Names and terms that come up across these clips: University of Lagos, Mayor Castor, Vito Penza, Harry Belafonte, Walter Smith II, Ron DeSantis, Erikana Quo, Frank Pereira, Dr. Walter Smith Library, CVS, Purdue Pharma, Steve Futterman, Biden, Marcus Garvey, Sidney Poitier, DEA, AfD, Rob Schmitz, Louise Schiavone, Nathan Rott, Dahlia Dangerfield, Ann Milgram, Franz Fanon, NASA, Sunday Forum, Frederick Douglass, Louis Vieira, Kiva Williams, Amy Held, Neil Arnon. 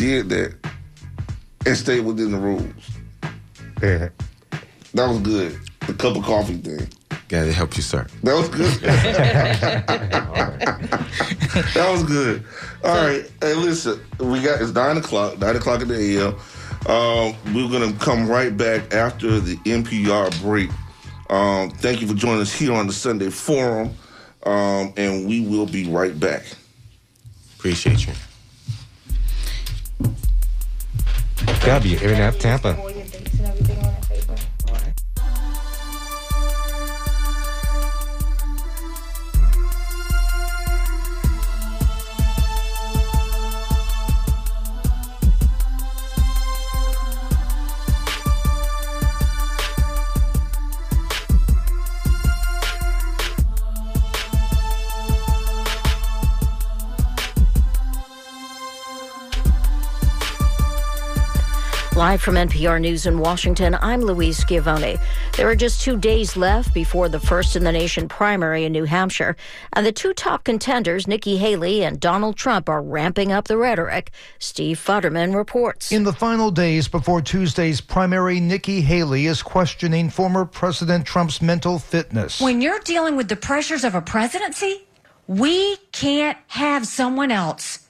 did that and stayed within the rules. Yeah. That was good. The cup of coffee thing. Got to help you, sir. That was good. That was good. All right. Hey, listen. We got, it's 9 o'clock, 9 o'clock in the AM. We're going to come right back after the NPR break. Thank you for joining us here on the Sunday Forum. And we will be right back. Appreciate you. W, every now Tampa. Live from NPR News in Washington, I'm Louise Schiavone. There are just 2 days left before the first-in-the-nation primary in New Hampshire, and the two top contenders, Nikki Haley and Donald Trump, are ramping up the rhetoric. Steve Futterman reports. In the final days before Tuesday's primary, Nikki Haley is questioning former President Trump's mental fitness. When you're dealing with the pressures of a presidency, we can't have someone else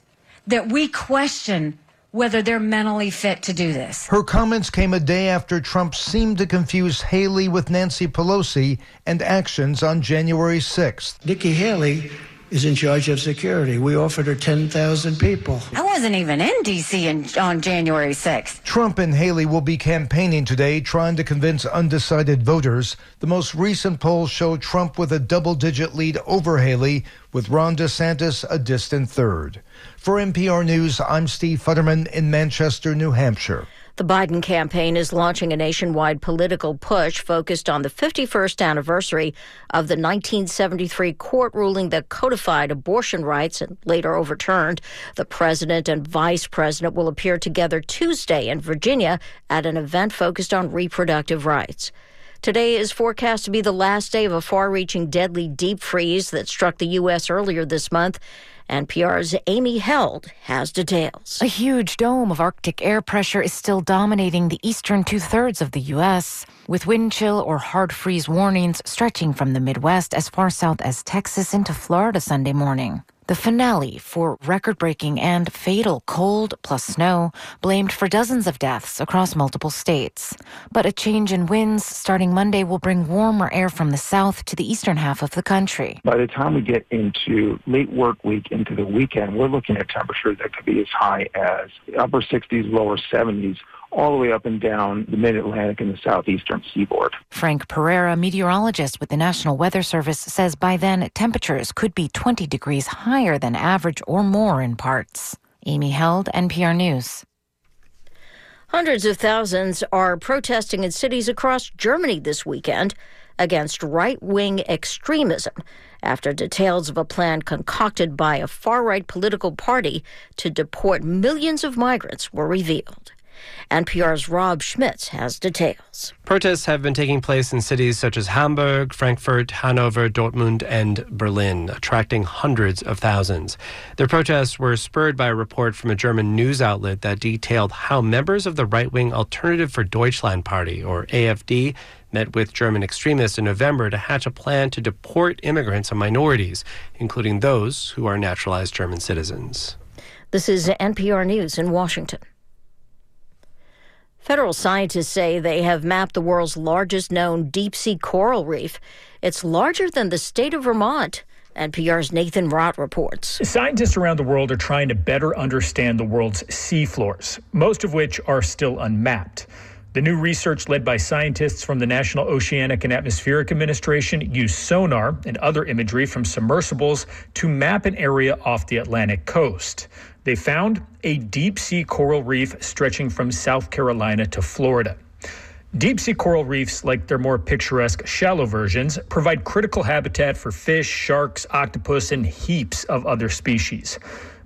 that we question whether they're mentally fit to do this. Her comments came a day after Trump seemed to confuse Haley with Nancy Pelosi and actions on January 6th. Nikki Haley is in charge of security. We offered her 10,000 people. I wasn't even in D.C. on January 6th. Trump and Haley will be campaigning today, trying to convince undecided voters. The most recent polls show Trump with a double-digit lead over Haley, with Ron DeSantis a distant third. For NPR News, I'm Steve Futterman in Manchester, New Hampshire. The Biden campaign is launching a nationwide political push focused on the 51st anniversary of the 1973 court ruling that codified abortion rights and later overturned. The president and vice president will appear together Tuesday in Virginia at an event focused on reproductive rights. Today is forecast to be the last day of a far-reaching deadly deep freeze that struck the U.S. earlier this month. NPR's Amy Held has details. A huge dome of Arctic air pressure is still dominating the eastern two-thirds of the U.S., with wind chill or hard freeze warnings stretching from the Midwest as far south as Texas into Florida Sunday morning. The finale for record-breaking and fatal cold plus snow, blamed for dozens of deaths across multiple states. But a change in winds starting Monday will bring warmer air from the south to the eastern half of the country. By the time we get into late work week into the weekend, we're looking at temperatures that could be as high as upper 60s, lower 70s, all the way up and down the mid-Atlantic and the southeastern seaboard. Frank Pereira, meteorologist with the National Weather Service, says by then temperatures could be 20 degrees higher than average or more in parts. Amy Held, NPR News. Hundreds of thousands are protesting in cities across Germany this weekend against right-wing extremism after details of a plan concocted by a far-right political party to deport millions of migrants were revealed. NPR's Rob Schmitz has details. Protests have been taking place in cities such as Hamburg, Frankfurt, Hanover, Dortmund, and Berlin, attracting hundreds of thousands. Their protests were spurred by a report from a German news outlet that detailed how members of the right-wing Alternative for Deutschland party, or AfD, met with German extremists in November to hatch a plan to deport immigrants and minorities, including those who are naturalized German citizens. This is NPR News in Washington. Federal scientists say they have mapped the world's largest known deep-sea coral reef. It's larger than the state of Vermont. NPR's Nathan Rott reports. Scientists around the world are trying to better understand the world's seafloors, most of which are still unmapped. The new research led by scientists from the National Oceanic and Atmospheric Administration used sonar and other imagery from submersibles to map an area off the Atlantic coast. They found a deep-sea coral reef stretching from South Carolina to Florida. Deep-sea coral reefs, like their more picturesque shallow versions, provide critical habitat for fish, sharks, octopus, and heaps of other species.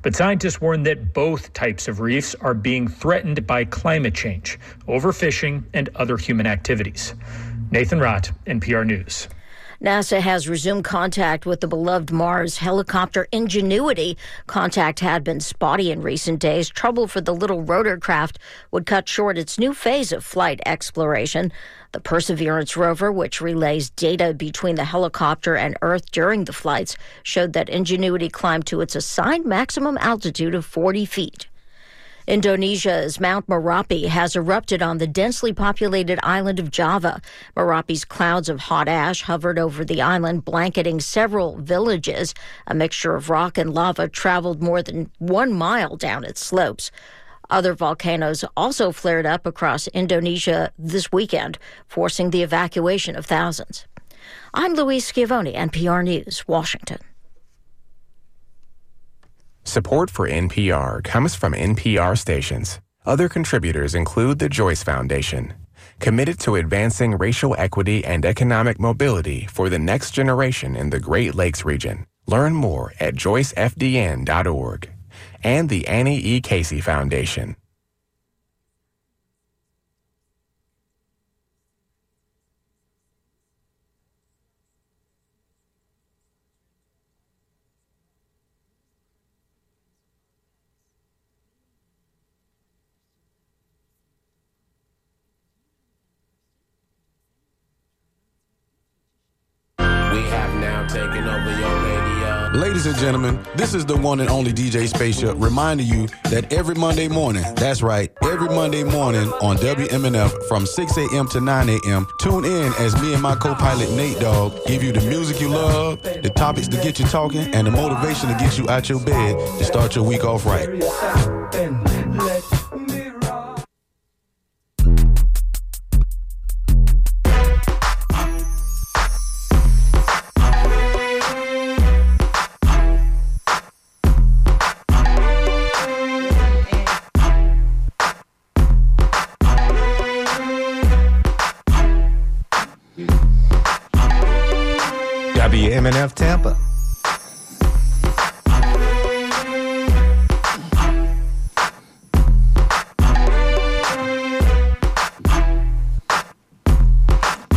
But scientists warn that both types of reefs are being threatened by climate change, overfishing, and other human activities. Nathan Rott, NPR News. NASA has resumed contact with the beloved Mars helicopter Ingenuity. Contact had been spotty in recent days. Trouble for the little rotor craft would cut short its new phase of flight exploration. The Perseverance rover, which relays data between the helicopter and Earth during the flights, showed that Ingenuity climbed to its assigned maximum altitude of 40 feet. Indonesia's Mount Merapi has erupted on the densely populated island of Java. Merapi's clouds of hot ash hovered over the island, blanketing several villages. A mixture of rock and lava traveled more than 1 mile down its slopes. Other volcanoes also flared up across Indonesia this weekend, forcing the evacuation of thousands. I'm Louise Schiavone, NPR News, Washington. Support for NPR comes from NPR stations. Other contributors include the Joyce Foundation, committed to advancing racial equity and economic mobility for the next generation in the Great Lakes region. Learn more at joycefdn.org. And the Annie E. Casey Foundation. Taking over your radio. Ladies and gentlemen, this is the one and only DJ Spaceship reminding you that every Monday morning, that's right, every Monday morning on WMNF from 6 a.m. to 9 a.m., tune in as me and my co-pilot Nate Dogg give you the music you love, the topics to get you talking, and the motivation to get you out your bed to start your week off right. WMNF Tampa.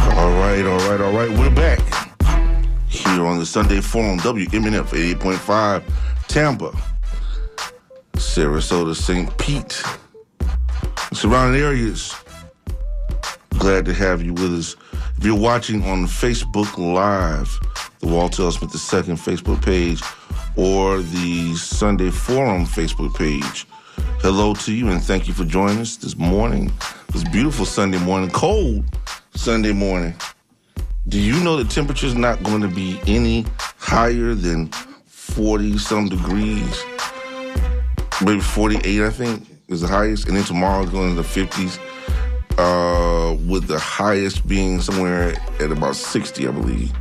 All right. We're back here on the Sunday Forum, WMNF 88.5, Tampa, Sarasota, St. Pete, surrounding areas. Glad to have you with us. If you're watching on Facebook Live, the Walter Smith II Facebook page or the Sunday Forum Facebook page, hello to you and thank you for joining us this morning, this beautiful Sunday morning, cold Sunday morning. Do you know the temperature's not going to be any higher than 40-some degrees? Maybe 48, I think, is the highest. And then tomorrow it's going into the 50s. With the highest being somewhere at about 60, I believe.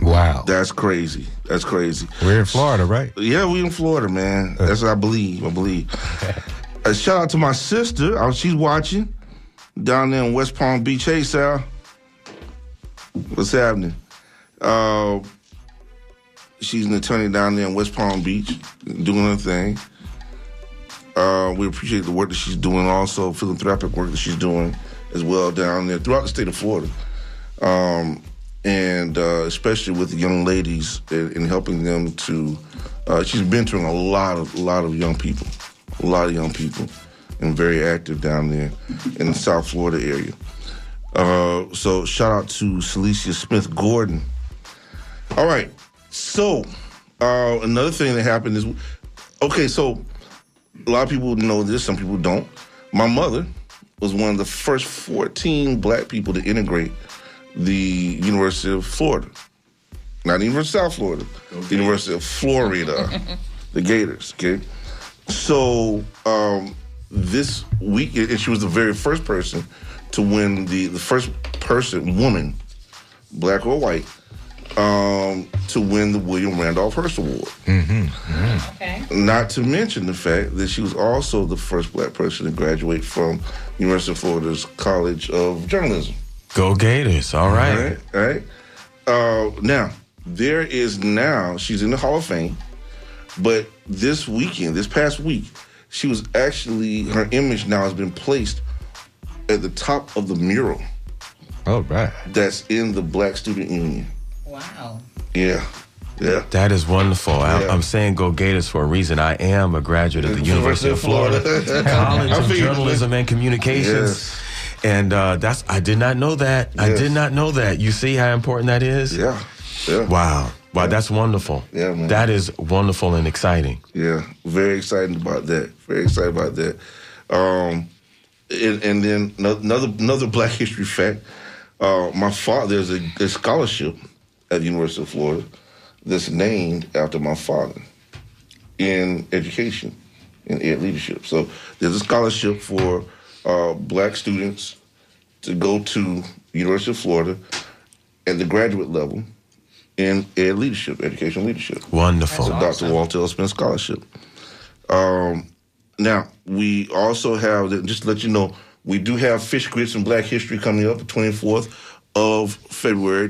Wow. That's crazy. We're in Florida, right? Yeah, we in Florida, man. That's what I believe. Shout out to my sister. She's watching down there in West Palm Beach. Hey, Sal. What's happening? She's an attorney down there in West Palm Beach doing her thing. We appreciate the work that she's doing, also philanthropic work that she's doing as well down there throughout the state of Florida. And especially with the young ladies and helping them to, she's mentoring a lot of young people and very active down there in the South Florida area. So shout out to Celicia Smith Gordon. All right. So another thing that happened is, okay, so a lot of people know this, some people don't. My mother was one of the first 14 black people to integrate the University of Florida. Not even from South Florida. Okay. The University of Florida. The Gators, okay? So this week, and she was the very first person to win, the first person, woman, black or white, to win the William Randolph Hearst Award. Mm-hmm. Mm-hmm. Okay. Not to mention the fact that she was also the first black person to graduate from University of Florida's College of Journalism. Go Gators. All right. All right. Now, there is now, she's in the Hall of Fame, but this past week, she was actually, her image now has been placed at the top of the mural. All right. That's in the Black Student Union. Wow. Yeah. Yeah. That is wonderful. Yeah. I'm saying go Gators for a reason. I am a graduate of the University of Florida. College of Journalism and Communications. Yes. And I did not know that. Yes. I did not know that. You see how important that is? Yeah. Yeah. Wow. Wow, yeah. That's wonderful. Yeah, man. That is wonderful and exciting. Yeah, very excited about that. Very excited about that. And then another Black History fact. My father, there's a scholarship at the University of Florida that's named after my father in education, in ed leadership. So there's a scholarship for Black students to go to University of Florida at the graduate level in ed leadership, educational leadership. Wonderful. So awesome. Dr. Walter Smith Scholarship. Now, we also have, just to let you know, we do have Fish Grits and Black History coming up the 24th of February.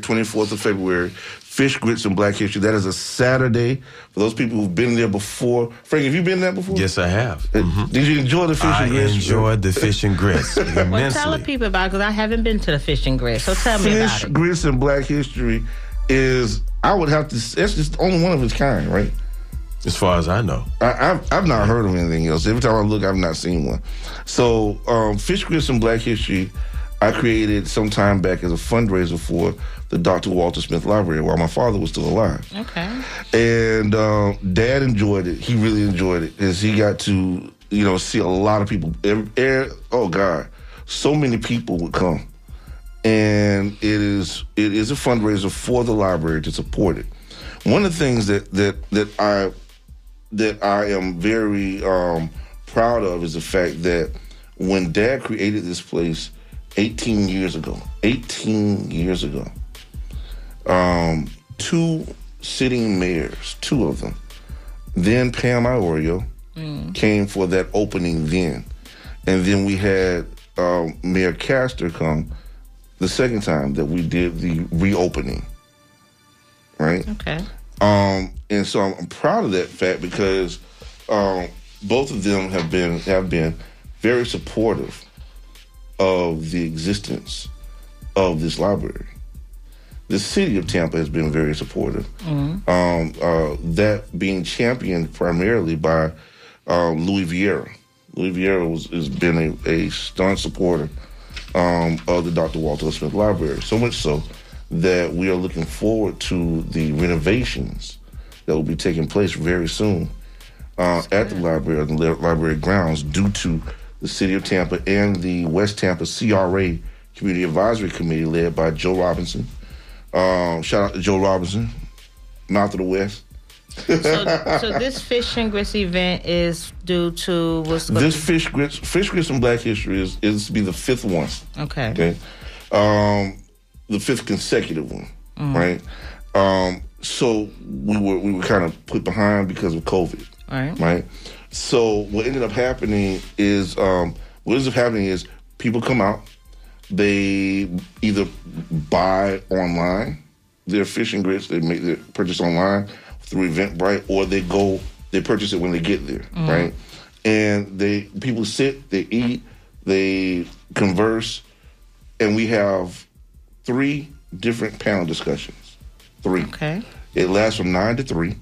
Fish Grits and Black History. That is a Saturday. For those people who've been there before. Frank, have you been there before? Yes, I have. Mm-hmm. Did you enjoy the Fish and Grits? I enjoyed the Fish and Grits immensely. Well, tell the people about it, because I haven't been to the Fish and Grits. So tell me about it. Fish Grits and Black History is, I would have to, that's just the only one of its kind, right? As far as I know. I've not heard of anything else. Every time I look, I've not seen one. So Fish Grits and Black History, I created some time back as a fundraiser for the Dr. Walter Smith Library while my father was still alive. Okay. And Dad enjoyed it. He really enjoyed it, as he got to, see a lot of people. Oh, God. So many people would come. And it is a fundraiser for the library to support it. One of the things that I am very proud of is the fact that when Dad created this place 18 years ago, two sitting mayors, two of them, then Pam Iorio came for that opening then. And then we had Mayor Castor come the second time that we did the reopening. Right? Okay. And so I'm proud of that fact, because both of them have been very supportive of the existence of this library. The city of Tampa has been very supportive. Mm-hmm. That being championed primarily by Louis Vieira. Louis Vieira has been a staunch supporter of the Dr. Walter Smith Library, so much so that we are looking forward to the renovations that will be taking place very soon at the library, on the library grounds, due to the City of Tampa and the West Tampa CRA Community Advisory Committee, led by Joe Robinson. Shout out to Joe Robinson, Mouth of the West. So this Fish and Grits event is due to what's going this to be? Fish Grits and Black History is to be the fifth one. Okay. The fifth consecutive one, right? So we were kind of put behind because of COVID, right? So what ended up happening is people come out, they either buy online their Fish and Grits, they make their purchase online through Eventbrite, or they purchase it when they get there, right? And people sit, they eat, they converse, and we have 3 different panel discussions. 3. Okay. It lasts from 9 to 3,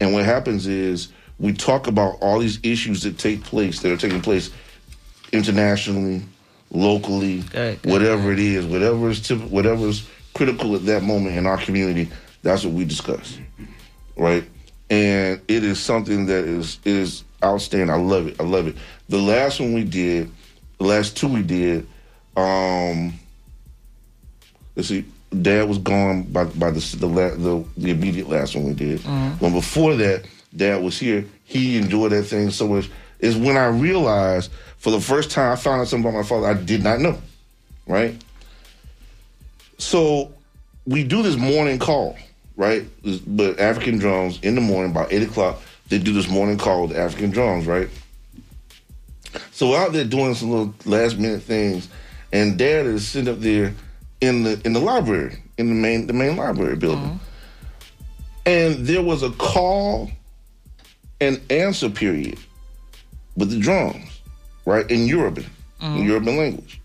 and what happens is we talk about all these issues that are taking place internationally, locally, whatever it is, whatever's critical at that moment in our community. That's what we discuss. Right? And it is something that is outstanding. I love it. The last two we did, let's see, Dad was gone by the immediate last one we did. When before that, Dad was here. He enjoyed that thing so much. It's when I realized, for the first time, I found out something about my father I did not know, right? So we do this morning call, right? But African drums in the morning, about 8 o'clock, they do this morning call with African drums, right? So we're out there doing some little last-minute things, and Dad is sitting up there in the library, in the main library building. And there was a call and answer period with the drums, right, in Yoruba, in Yoruban language.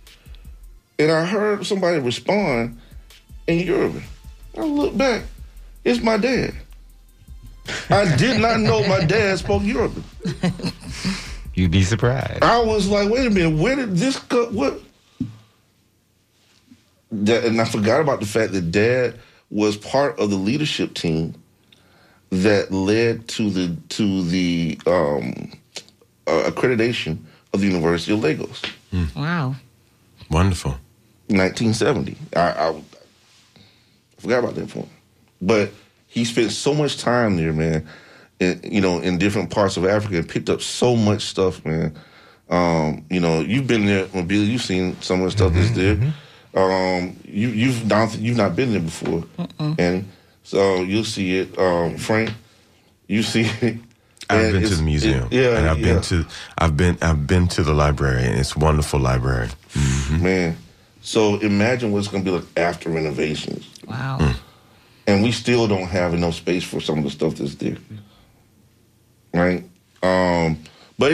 And I heard somebody respond in Yoruba. I looked back. It's my dad. I did not know my dad spoke Yoruba. You'd be surprised. I was like, wait a minute, where did this go? What? And I forgot about the fact that Dad was part of the leadership team that led to the accreditation of the University of Lagos. Mm. Wow. Wonderful. 1970. I forgot about that point. But he spent so much time there, man, in different parts of Africa, and picked up so much stuff, man. You've been there, Mobile, you've seen so much stuff that's there. Mm-hmm. You've not been there before, and so you'll see it. Frank, you see it. I've been to the museum, I've been to the library, and it's a wonderful library, man. So imagine what it's going to be like after renovations. Wow. Mm. And we still don't have enough space for some of the stuff that's there, right? But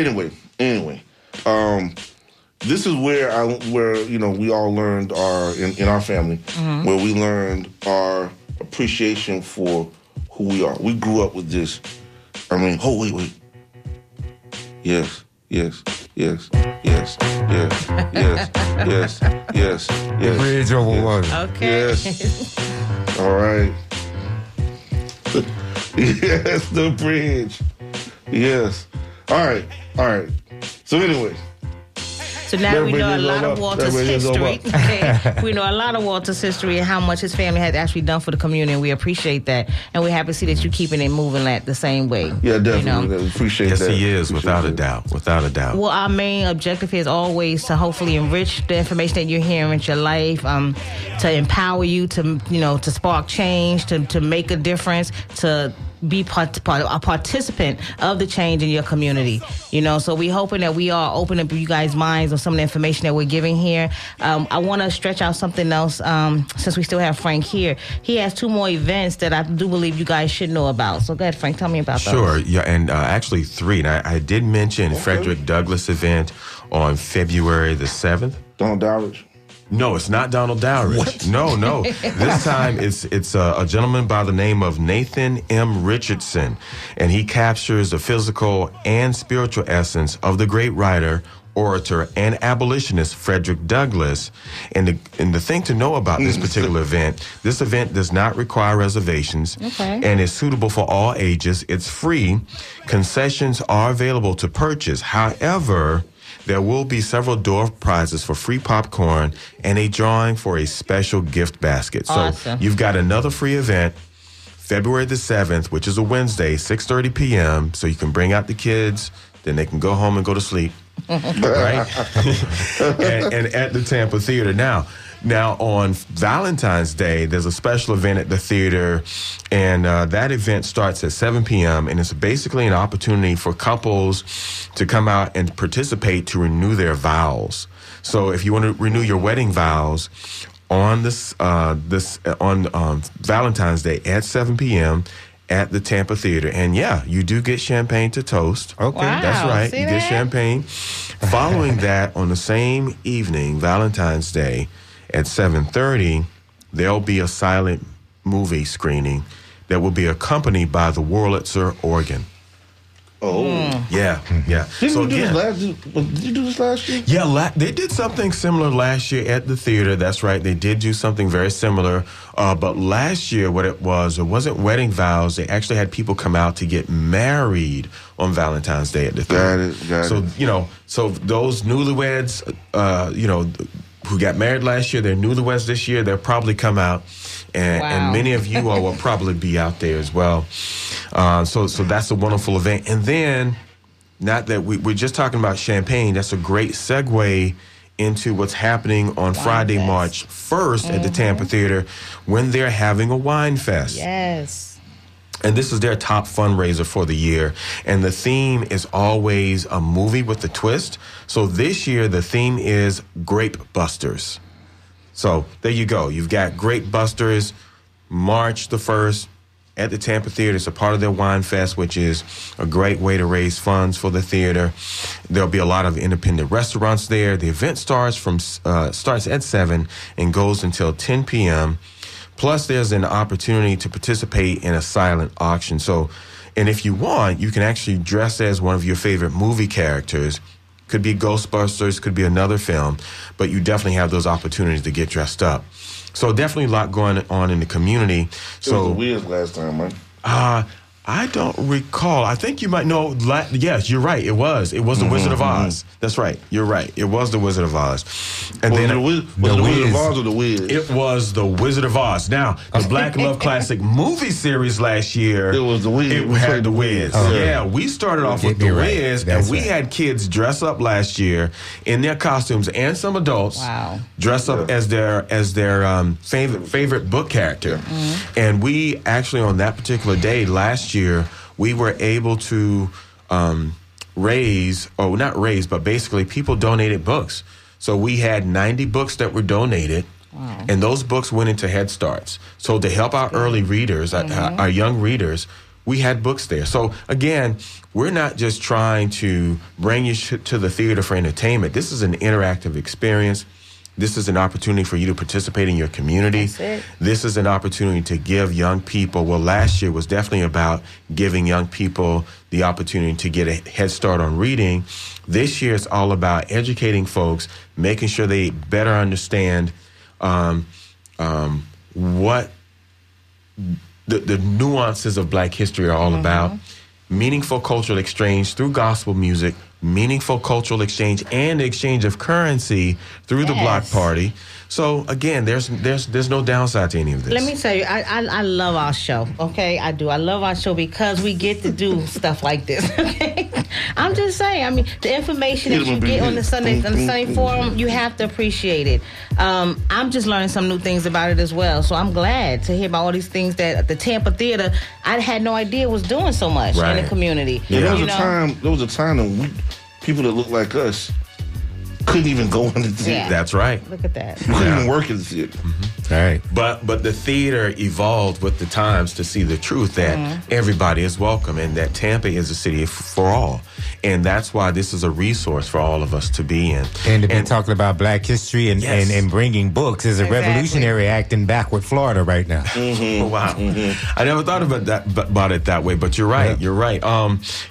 anyway. This is where we all learned in our family, where we learned our appreciation for who we are. We grew up with this. I mean, wait. Yes. Bridge over water. Okay. Yes. All right. Yes, the bridge. Yes. All right. So anyway. So now everybody, we know a lot of Walter's history. We know a lot of Walter's history and how much his family has actually done for the community. And we appreciate that. And we're happy to see that you're keeping it moving like the same way. Yeah, definitely. We appreciate that. Yes, he is, without a doubt. Well, our main objective here is always to hopefully enrich the information that you're hearing in your life, to empower you, to spark change, to make a difference, to be a participant of the change in your community, so we're hoping that we are opening up you guys' minds on some of the information that we're giving here. I want to stretch out something else, since we still have Frank here. He has two more events that I do believe you guys should know about, so go ahead, Frank, tell me about those. Sure, yeah, and actually three, and I did mention Frederick Douglass event on February the 7th. Donald Dowdridge. No, it's not Donald Dowdridge. What? No. This time it's a gentleman by the name of Nathan M. Richardson, and he captures the physical and spiritual essence of the great writer, orator, and abolitionist Frederick Douglass. And the thing to know about this particular event, this event does not require reservations, and is suitable for all ages. It's free. Concessions are available to purchase. However, there will be several door prizes for free popcorn and a drawing for a special gift basket. Awesome. So you've got another free event, February the 7th, which is a Wednesday, 6:30 p.m., so you can bring out the kids, then they can go home and go to sleep, right? and at the Tampa Theater. Now, on Valentine's Day, there's a special event at the theater, and that event starts at 7 p.m., and it's basically an opportunity for couples to come out and participate to renew their vows. So if you want to renew your wedding vows on Valentine's Day at 7 p.m., at the Tampa Theater. And yeah, you do get champagne to toast. Okay. Wow, that's right. You get champagne. Following that, on the same evening, Valentine's Day, at 7:30, there'll be a silent movie screening that will be accompanied by the Wurlitzer organ. Oh. Yeah. Did you do this last year? Yeah, they did something similar last year at the theater. That's right. They did do something very similar. But last year, what it wasn't wedding vows. They actually had people come out to get married on Valentine's Day at the theater. Got it. So those newlyweds, who got married last year, they're newlyweds this year, they'll probably come out. And many of you all will probably be out there as well. So that's a wonderful event. And then, not that we're just talking about champagne, that's a great segue into what's happening on Friday, March 1st at the Tampa Theater, when they're having a wine fest. Yes. And this is their top fundraiser for the year. And the theme is always a movie with a twist. So this year, the theme is Grape Busters. So there you go. You've got Grape Busters, March the 1st at the Tampa Theater. It's a part of their Wine Fest, which is a great way to raise funds for the theater. There'll be a lot of independent restaurants there. The event starts at 7 and goes until 10 p.m., Plus, there's an opportunity to participate in a silent auction. So, and if you want, you can actually dress as one of your favorite movie characters. Could be Ghostbusters, could be another film, but you definitely have those opportunities to get dressed up. So definitely a lot going on in the community. So it was the Wiz last time, right? I don't recall. I think you might know. Yes, you're right. It was. It was the Wizard of Oz. That's right. You're right. It was the Wizard of Oz. And was it the Wizard of Oz or the Wiz? It was the Wizard of Oz. Now, the Black Love Classic movie series last year. It was the Wiz. It had the Wiz. Oh, yeah, we started off with the Wiz, and we had kids dress up last year in their costumes, and some adults dress up as their favorite book character. Mm-hmm. And we actually on that particular day last year, we were able to basically people donated books. So we had 90 books that were donated, and those books went into Head Starts. So to help our early readers, our young readers, we had books there. So again, we're not just trying to bring you to the theater for entertainment. This is an interactive experience. This is an opportunity for you to participate in your community. That's it. This is an opportunity to give young people. Well, last year was definitely about giving young people the opportunity to get a head start on reading. This year it's all about educating folks, making sure they better understand what the nuances of Black history are all about. Meaningful cultural exchange through gospel music, meaningful cultural exchange and the exchange of currency through the block party. So again, there's no downside to any of this. Let me tell you, I love our show. Okay, I do. I love our show because we get to do stuff like this. Okay, I'm just saying. I mean, the information that you get on the Sunday forum, you have to appreciate it. I'm just learning some new things about it as well. So I'm glad to hear about all these things that the Tampa Theater I had no idea was doing so much in the community. Yeah. There was a time when people that look like us couldn't even go into the theater. Yeah. That's right. Look at that. You couldn't even work in the theater. Mm-hmm. All right. But the theater evolved with the times to see the truth that everybody is welcome and that Tampa is a city for all. And that's why this is a resource for all of us to be in. And to be talking about Black history and bringing books is a revolutionary act in backward Florida right now. Mm-hmm. Wow. Mm-hmm. I never thought about it that way, but you're right. Yeah. You're right.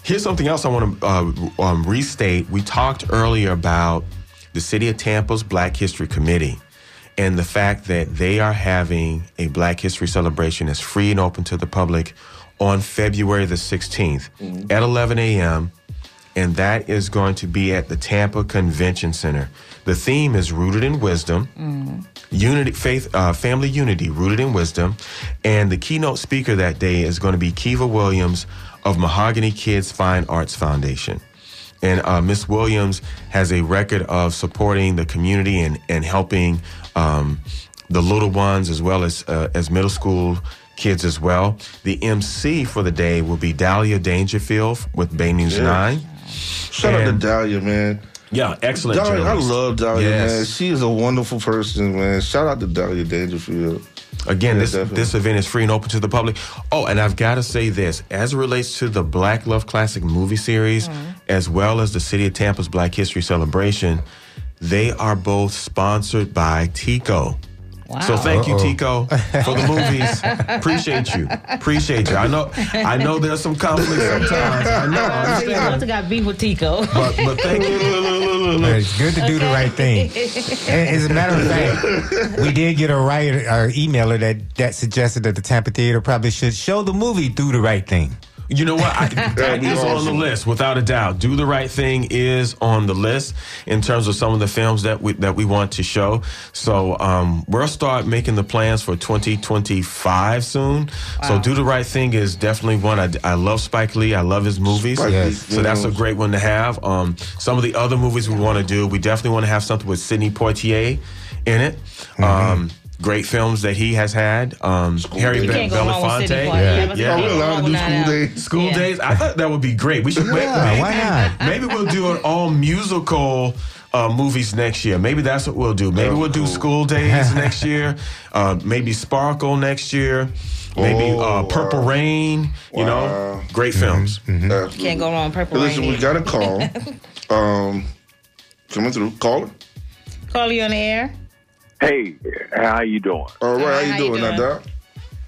Here's something else I want to restate. We talked earlier about the City of Tampa's Black History Committee and the fact that they are having a Black History celebration that's free and open to the public on February the 16th at 11 a.m., and that is going to be at the Tampa Convention Center. The theme is Rooted in Wisdom, unity, faith, family unity, rooted in wisdom, and the keynote speaker that day is going to be Kiva Williams of Mahogany Kids Fine Arts Foundation. And Miss Williams has a record of supporting the community and helping the little ones as well as middle school kids as well. The MC for the day will be Dahlia Dangerfield with Bay News 9. Shout out to Dahlia, man. Yeah, excellent. Dahlia, I love Dahlia, man. She is a wonderful person, man. Shout out to Dahlia Dangerfield. Again, this event is free and open to the public. Oh, and I've got to say this. As it relates to the Black Love Classic movie series, as well as the City of Tampa's Black History Celebration, they are both sponsored by Tico. Wow. So thank you, Tico, for the movies. Appreciate you. I know there's some conflict sometimes. I know. I understand. I got beef with Tico. But thank you. It's good to do the right thing. And as a matter of fact, we did get a emailer that suggested that the Tampa Theater probably should show the movie Do the Right Thing. You know what? That is on the list, without a doubt. Do the Right Thing is on the list in terms of some of the films that we want to show. So we'll start making the plans for 2025 soon. Wow. So Do the Right Thing is definitely one. I love Spike Lee. I love his movies. So that's a great one to have. Some of the other movies we want to do, we definitely want to have something with Sidney Poitier in it. Great films that he has had. Harry Belafonte. School Days. I thought that would be great. We should maybe we'll do an all musical movies next year. Maybe that's what we'll do. Maybe we'll do School Days next year. Maybe Sparkle next year. Maybe Purple Rain. You know, great films. Mm-hmm. You can't go wrong. Purple Rain. Listen, we got a call. Coming through. Call her. Call you on the air. Hey, how you doing? All right, how you doing, Doc?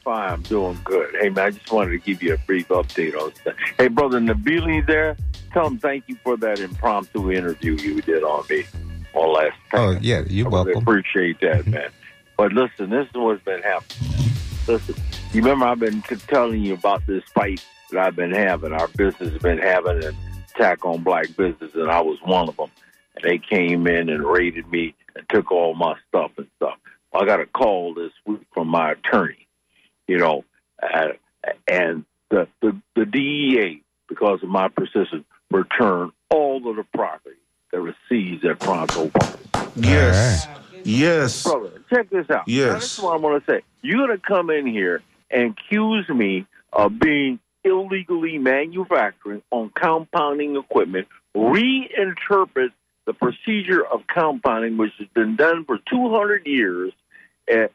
Fine, I'm doing good. Hey, man, I just wanted to give you a brief update on stuff. Hey, brother Nabili there, tell him thank you for that impromptu interview you did on me on last time. Oh, yeah, you're welcome. I really appreciate that, man. But listen, this is what's been happening. Listen, you remember I've been telling you about this fight that I've been having, our business has been having an attack on black business, and I was one of them. And they came in and raided me and took all my stuff and stuff. I got a call this week from my attorney, you know, and the DEA, because of my persistence, returned all of the property that was seized at Pronto Park. Yes. Right. Yes. Brother, check this out. Yes. Now, this is what I'm going to say. You're going to come in here and accuse me of being illegally manufacturing on compounding equipment, reinterpret the procedure of compounding, which has been done for 200 years in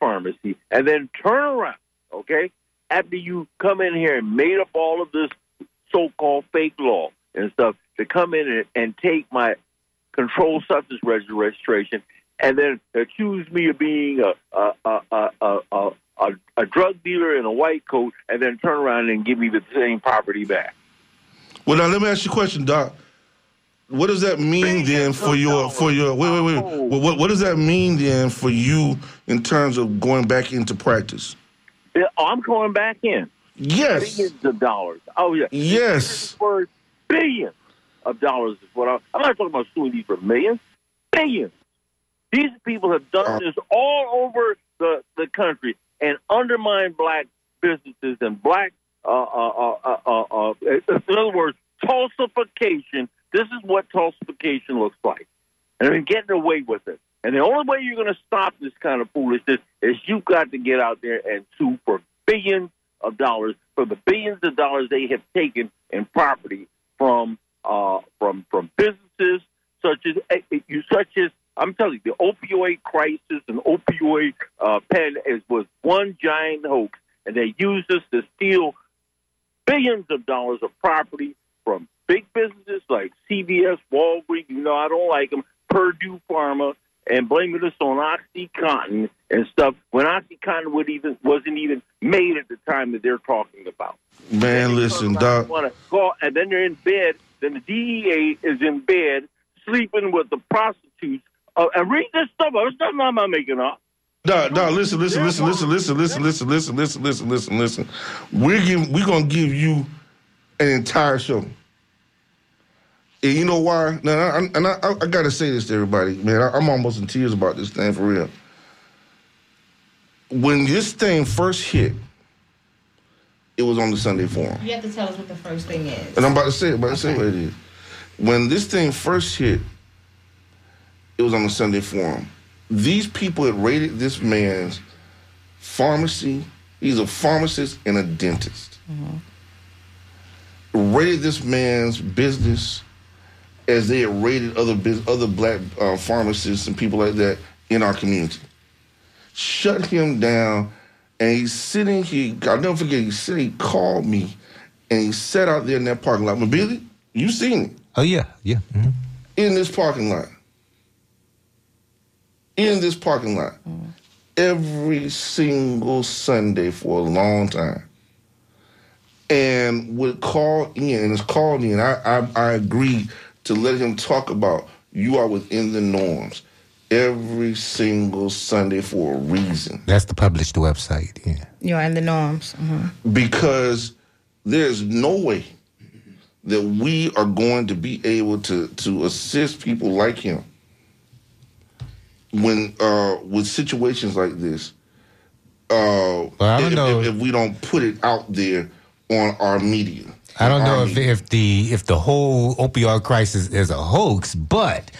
pharmacy, and then turn around, okay, after you come in here and made up all of this so-called fake law and stuff, to come in and take my controlled substance registration and then accuse me of being a drug dealer in a white coat and then turn around and give me the same property back. Well, now, let me ask you a question, Doc. What does that mean then What does that mean then for you in terms of going back into practice? I'm going back in. Yes. Billions of dollars. Oh, yeah. Yes. Billions of dollars is what I'm not talking about suing these for millions. Billions. These people have done this all over the country and undermined black businesses and black, in other words, falsification. This is what falsification looks like. And they're getting away with it. And the only way you're going to stop this kind of foolishness is you've got to get out there and sue for billions of dollars, for the billions of dollars they have taken in property from businesses such as I'm telling you, the opioid crisis and opioid pandemic was one giant hoax, and they used us to steal billions of dollars of property from big businesses like CVS, Walgreens, you know, I don't like them, Purdue Pharma, and blaming us on OxyContin and stuff when OxyContin wasn't even made at the time that they're talking about. Man, listen, Doc. And then they're in bed. Then the DEA is in bed sleeping with the prostitutes. And read this stuff. It's not I'm not making up. Doc, listen. We're going to give you an entire show. And you know why? I got to say this to everybody, man. I'm almost in tears about this thing, for real. When this thing first hit, it was on the Sunday Forum. You have to tell us what the first thing is. And I'm about to say it, okay. What it is. When this thing first hit, it was on the Sunday Forum. These people had raided this man's pharmacy. He's a pharmacist and a dentist. Mm-hmm. Raided this man's business as they had raided other black pharmacists and people like that in our community. Shut him down, and I'll never forget, he called me, and he sat out there in that parking lot. Billy, you seen it. Oh, yeah. Mm-hmm. In this parking lot. Mm-hmm. Every single Sunday for a long time. And would call in, and it's called in. I agreed to let him talk about you are within the norms every single Sunday for a reason. That's the published website, yeah. You're in the norms. Mm-hmm. Because there's no way that we are going to be able to assist people like him when with situations like this if we don't put it out there on our media. I don't know if the whole opioid crisis is a hoax, but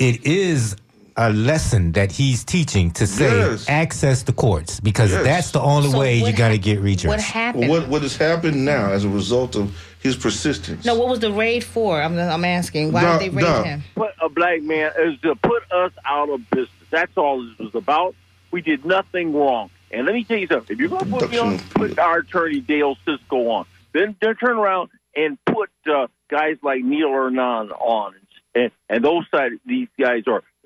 it is a lesson that he's teaching to say access the courts, because that's the only way you got to get redress. What happened? What has happened now as a result of his persistence? No, what was the raid for? I'm asking. Why did they raid him? Put a black man is to put us out of business. That's all this was about. We did nothing wrong. And let me tell you something. If you're going to put me on, put our attorney Dale Sisko on. Then turn around and put guys like Neil Arnon on, and those guys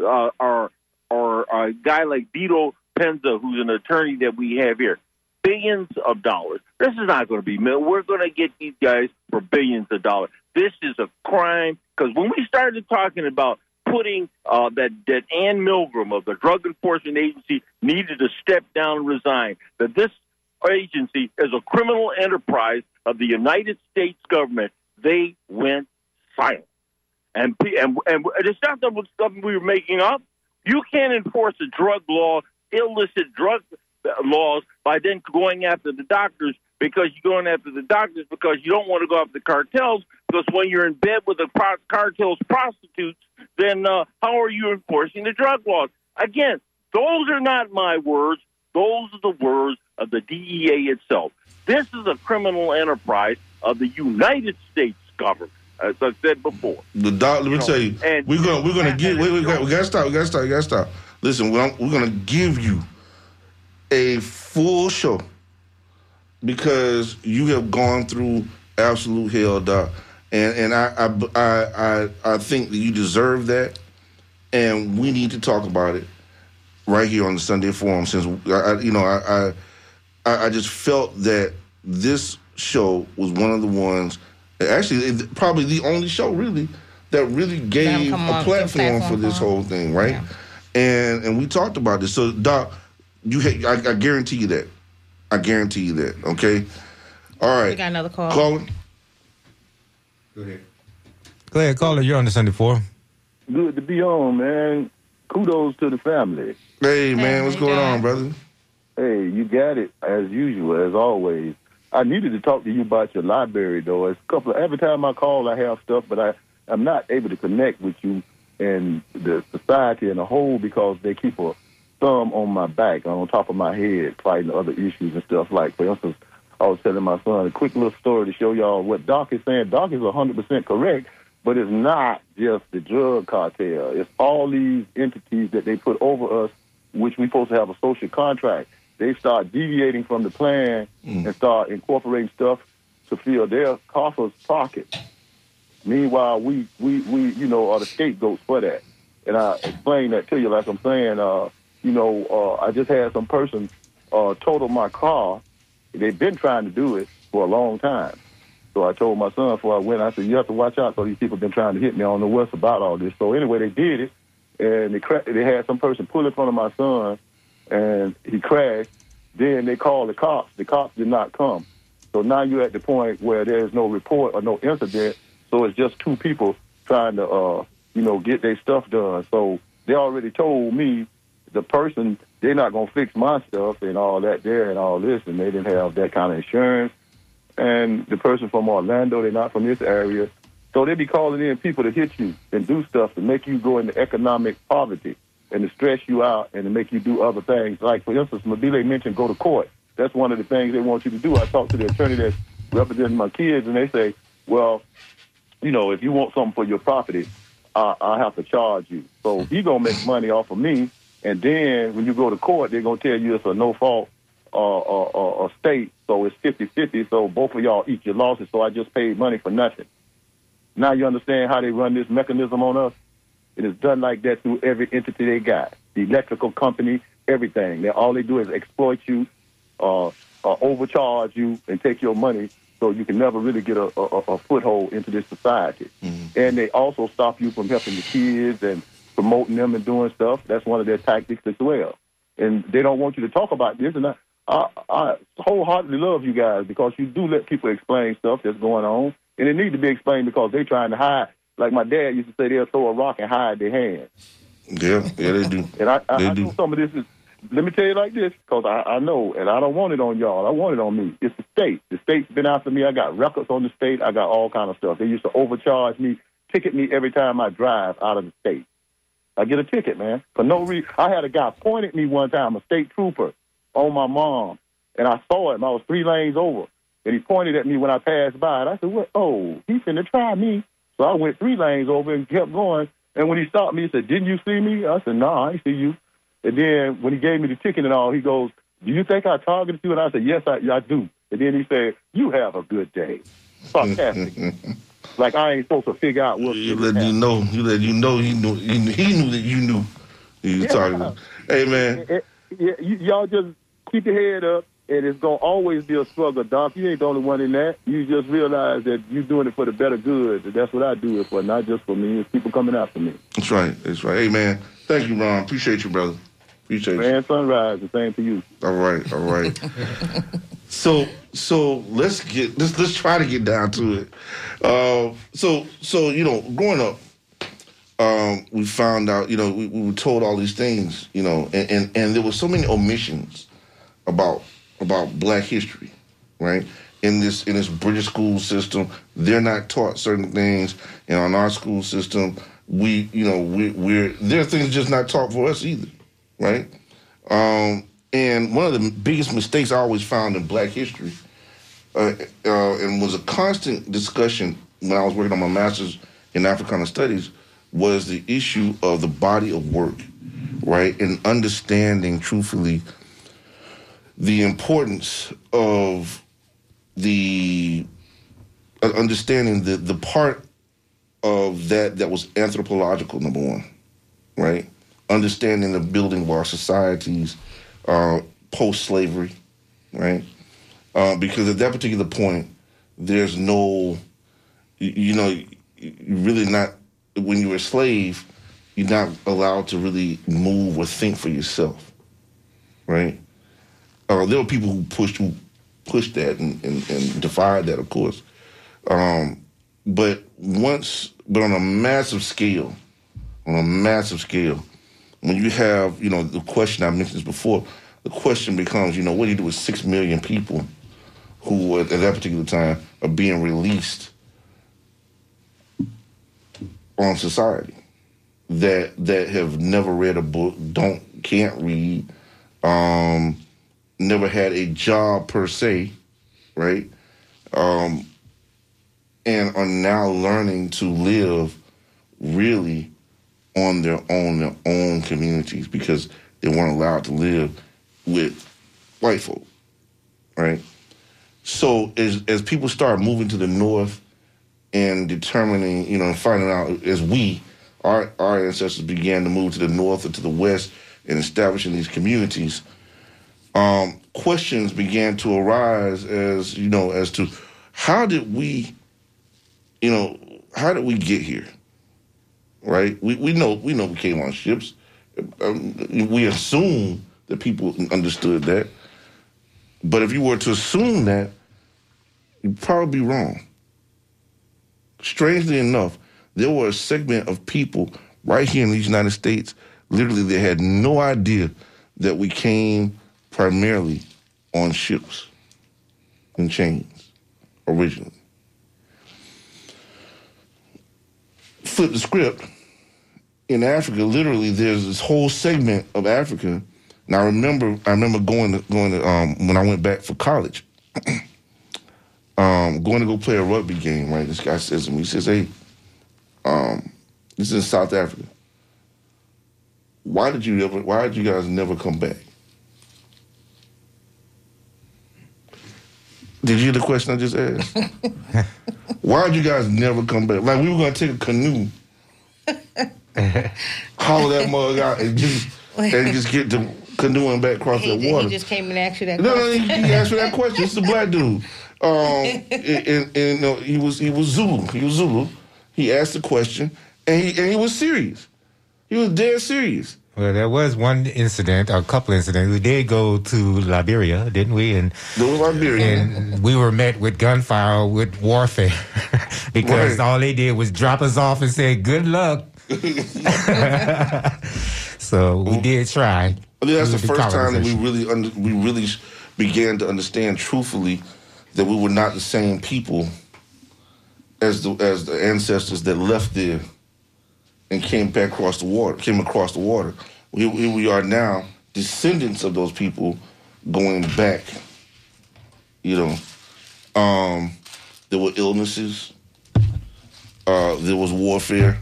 are or a guy like Vito Penza, who's an attorney that we have here. Billions of dollars. This is not going to be million. We're going to get these guys for billions of dollars. This is a crime, because when we started talking about putting that Ann Milgram of the Drug Enforcement Agency needed to step down and resign, that this agency is a criminal enterprise of the United States government, they went silent. And it's not something we were making up. You can't enforce a drug law, illicit drug laws, by then going after the doctors, because you're going after the doctors because you don't want to go after the cartels, because when you're in bed with the cartels prostitutes, then how are you enforcing the drug laws? Again, those are not my words. Those are the words of the DEA itself. This is a criminal enterprise of the United States government, as I said before. Let me tell you, and we're going to give. We got to stop. Listen, we're going to give you a full show because you have gone through absolute hell, Doc, and I think that you deserve that, and we need to talk about it right here on the Sunday Forum. Since I just felt that this show was one of the ones, actually probably the only show really that really gave a platform for this whole thing, right? Yeah. And we talked about this. So, Doc, I guarantee you that. Okay? All right. We got another call. Caller? Go ahead, caller. You're on the Sunday Forum. Good to be on, man. Kudos to the family. Hey, man. What's going on, brother? Hey, you got it, as usual, as always. I needed to talk to you about your library, though. It's a couple of, every time I call, I have stuff, but I'm not able to connect with you and the society in a whole because they keep a thumb on my back, on top of my head, fighting other issues and stuff like that. For instance, I was telling my son a quick little story to show y'all what Doc is saying. Doc is 100% correct, but it's not just the drug cartel. It's all these entities that they put over us, which we're supposed to have a social contract. They start deviating from the plan and start incorporating stuff to fill their coffers pockets. Meanwhile, we are the scapegoats for that. And I explain that to you, like I'm saying, I just had some person total my car. They've been trying to do it for a long time. So I told my son before I went, I said, you have to watch out. So these people have been trying to hit me. I don't know what's about all this. So anyway, they did it, and they had some person pull in front of my son, and he crashed. Then they called the cops. The cops did not come. So now you're at the point where there is no report or no incident. So it's just two people trying to, get their stuff done. So they already told me the person, they're not going to fix my stuff and all that there and all this, and they didn't have that kind of insurance. And the person from Orlando, they're not from this area. So they be calling in people to hit you and do stuff to make you go into economic poverty and to stress you out and to make you do other things. Like, for instance, Mabile mentioned go to court. That's one of the things they want you to do. I talked to the attorney that's representing my kids, and they say, well, if you want something for your property, I have to charge you. So you're going to make money off of me, and then when you go to court, they're going to tell you it's a no-fault state, so it's 50-50, so both of y'all eat your losses, so I just paid money for nothing. Now you understand how they run this mechanism on us? It is done like that through every entity they got, the electrical company, everything. All they do is exploit you, overcharge you, and take your money, so you can never really get a foothold into this society. Mm-hmm. And they also stop you from helping the kids and promoting them and doing stuff. That's one of their tactics as well. And they don't want you to talk about this. And I wholeheartedly love you guys because you do let people explain stuff that's going on. And it needs to be explained because they're trying to hide. Like my dad used to say, they'll throw a rock and hide their hand. Yeah, they do. And I know some of this is, let me tell you like this, because I know, and I don't want it on y'all. I want it on me. It's the state. The state's been after me. I got records on the state. I got all kind of stuff. They used to overcharge me, ticket me every time I drive out of the state. I get a ticket, man, for no reason. I had a guy point at me one time, a state trooper, on my mom, and I saw him. I was 3 lanes over, and he pointed at me when I passed by, and I said, "What? Oh, he's finna try me." So I went 3 lanes over and kept going, and when he stopped me, he said, "Didn't you see me?" I said, "No, I didn't see you." And then when he gave me the ticket and all, he goes, "Do you think I targeted you?" And I said, "Yes, I do." And then he said, "You have a good day." Fantastic. Like I ain't supposed to figure out what. You let you know. He knew that you knew. You talking to hey, man. Y'all just keep your head up, and it's going to always be a struggle, Doc. You ain't the only one in that. You just realize that you're doing it for the better good. That's what I do it for, not just for me. It's people coming after me. That's right. That's right. Hey, man. Thank you, Ron. Appreciate you, brother. Appreciate you. Man, sunrise. The same to you. All right. All right. So let's try to get down to it. So you know, growing up, we found out, you know, we were told all these things, you know, and there were so many omissions about Black history, right? In this British school system, they're not taught certain things, and on our school system, we're there are things just not taught for us either, right? And one of the biggest mistakes I always found in Black history, and was a constant discussion when I was working on my master's in Africana Studies, was the issue of the body of work, right? And understanding, truthfully, the importance of understanding the part of that was anthropological, number one, right? Understanding the building of our societies, post-slavery, right? Because at that particular point, there's no, really not, when you're a slave, you're not allowed to really move or think for yourself, right? There were people who pushed that and defied that, of course. But on a massive scale, when you have, the question, I mentioned this before, the question becomes, what do you do with 6 million people who at that particular time are being released on society that have never read a book, can't read, never had a job per se, right? And are now learning to live really on their own communities because they weren't allowed to live with white folk, right? So as people start moving to the North and determining, and finding out as our ancestors began to move to the North or to the West and establishing these communities, questions began to arise as to how did we get here? Right? We know we came on ships. We assume that people understood that. But if you were to assume that, you'd probably be wrong. Strangely enough, there were a segment of people right here in the United States, literally they had no idea that we came primarily on ships and chains originally. Flip the script. In Africa, literally, there's this whole segment of Africa. Now, I remember going to when I went back for college, going to go play a rugby game. Right, this guy says to me, he says, "Hey, this is South Africa. Why did you guys never come back?" Did you hear the question I just asked? Why did you guys never come back? Like, we were going to take a canoe, haul that mug out, and just get the canoeing back across that water. He just came and asked you that question. No, he asked me that question. It's a black dude. He was Zulu. He was Zulu. He asked the question, and he was serious. He was dead serious. Well, there was one incident, a couple incidents. We did go to Liberia, didn't we? And there was Liberia. And we were met with gunfire, with warfare, because all they did was drop us off and say, good luck. So we did try. I mean, that's the first time that we really began to understand truthfully that we were not the same people as the ancestors that left there and came back across the water. Here we are now, descendants of those people going back. There were illnesses. There was warfare.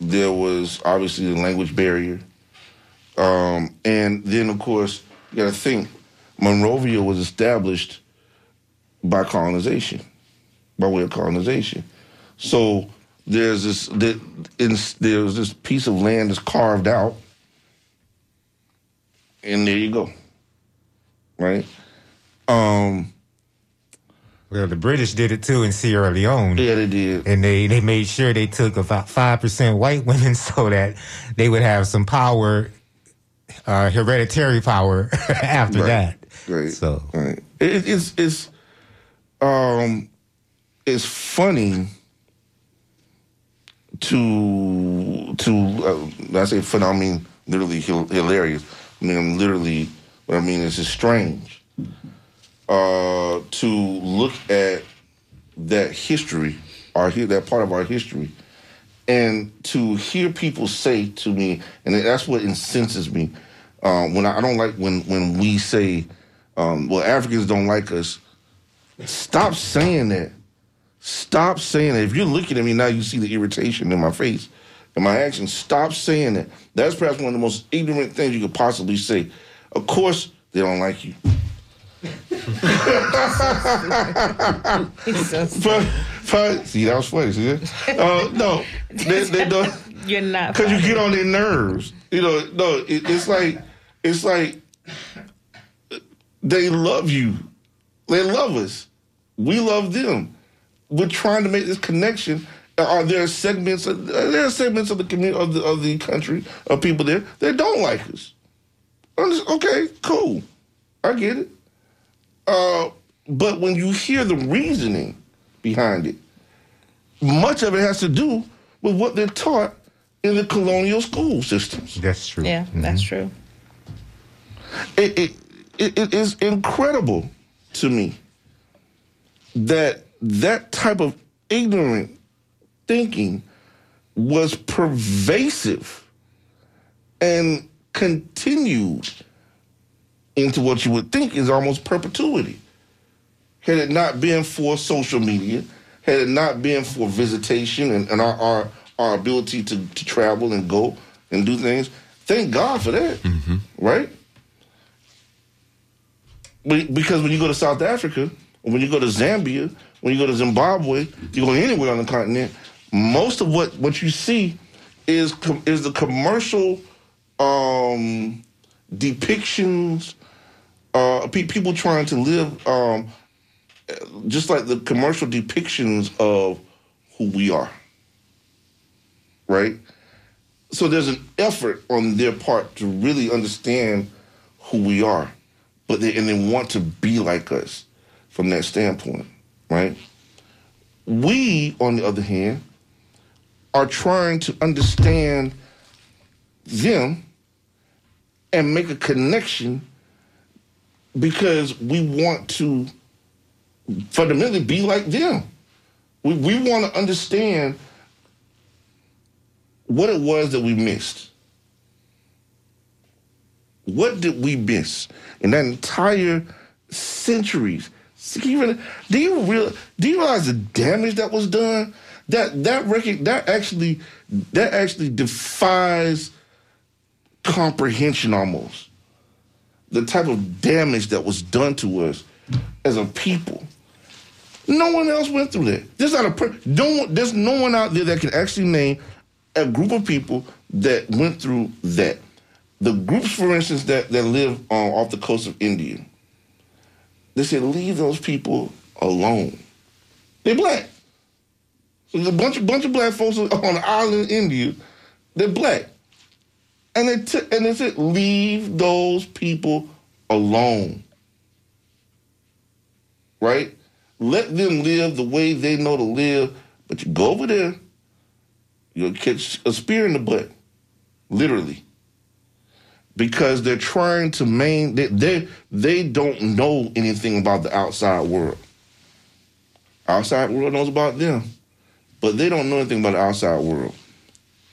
There was obviously the language barrier. And then, of course, you got to think, Monrovia was established by way of colonization. So there's this piece of land that's carved out and there you go. Right? Well, the British did it too in Sierra Leone. Yeah, they did. And they made sure they took about 5% white women so that they would have some power, hereditary power after that. Right. So it's funny to I say funny, I mean literally hilarious. I mean literally what I mean is it's strange. To look at that history, that part of our history, and to hear people say to me, and that's what incenses me, when I don't like when we say, well, Africans don't like us. Stop saying that. Stop saying that. If you're looking at me now, you see the irritation in my face and my actions. Stop saying that. That's perhaps one of the most ignorant things you could possibly say. Of course, they don't like you. but, see, that was funny. See that? No, they don't. You're not, because you get on their nerves. You know, no, it's like they love you. They love us. We love them. We're trying to make this connection. There are segments of the community of the country of people there that don't like us. Okay, cool, I get it. But when you hear the reasoning behind it, much of it has to do with what they're taught in the colonial school systems. That's true. Yeah, mm-hmm. That's true. It is incredible to me that type of ignorant thinking was pervasive and continued into what you would think is almost perpetuity. Had it not been for social media, had it not been for visitation and our ability to travel and go and do things, thank God for that, mm-hmm. Right? Because when you go to South Africa, or when you go to Zambia, when you go to Zimbabwe, you go anywhere on the continent, most of what you see is the commercial depictions, people trying to live just like the commercial depictions of who we are, right? So there's an effort on their part to really understand who we are, and they want to be like us from that standpoint, right? We, on the other hand, are trying to understand them and make a connection because we want to fundamentally be like them. We want to understand what it was that we missed. What did we miss in that entire centuries? Do you realize the damage that was done? That actually defies comprehension almost. The type of damage that was done to us as a people. No one else went through that. There's no one out there that can actually name a group of people that went through that. The groups, for instance, that live off the coast of India, they said, leave those people alone. They're black. So there's a bunch of black folks on an island in India, they're black. And they said, leave those people alone, right? Let them live the way they know to live, but you go over there, you'll catch a spear in the butt, literally, because they're trying to they don't know anything about the outside world. Outside world knows about them, but they don't know anything about the outside world.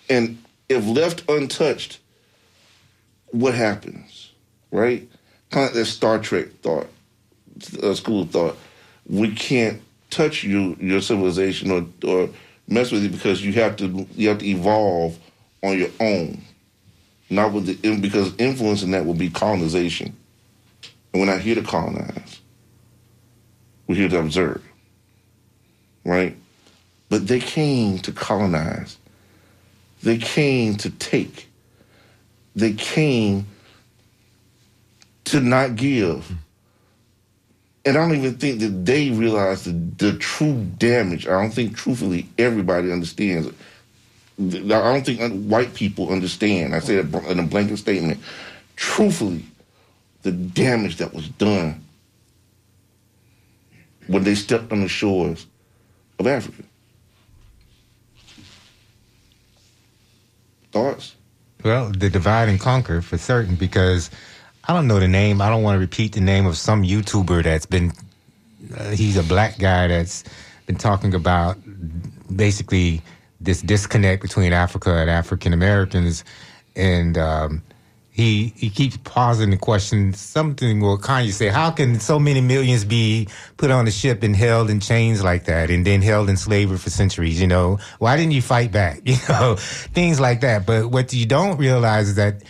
And if left untouched, what happens, right? Kind of like that Star Trek thought, school of thought. We can't touch your civilization or mess with it because you have to evolve on your own, not with the because influencing that will be colonization. And we're not here to colonize. We're here to observe, right? But they came to colonize. They came to take. They came to not give. And I don't even think that they realize the true damage. I don't think, truthfully, everybody understands it. I don't think white people understand. I say that in a blanket statement. Truthfully, the damage that was done when they stepped on the shores of Africa. Thoughts? Well, the divide and conquer for certain, because I don't know the name. I don't want to repeat the name of some YouTuber that's been, he's a black guy that's been talking about basically this disconnect between Africa and African Americans. And he keeps pausing the question, something will Kanye say, how can so many millions be put on a ship and held in chains like that and then held in slavery for centuries, you know? Why didn't you fight back? You know, things like that. But what you don't realize is that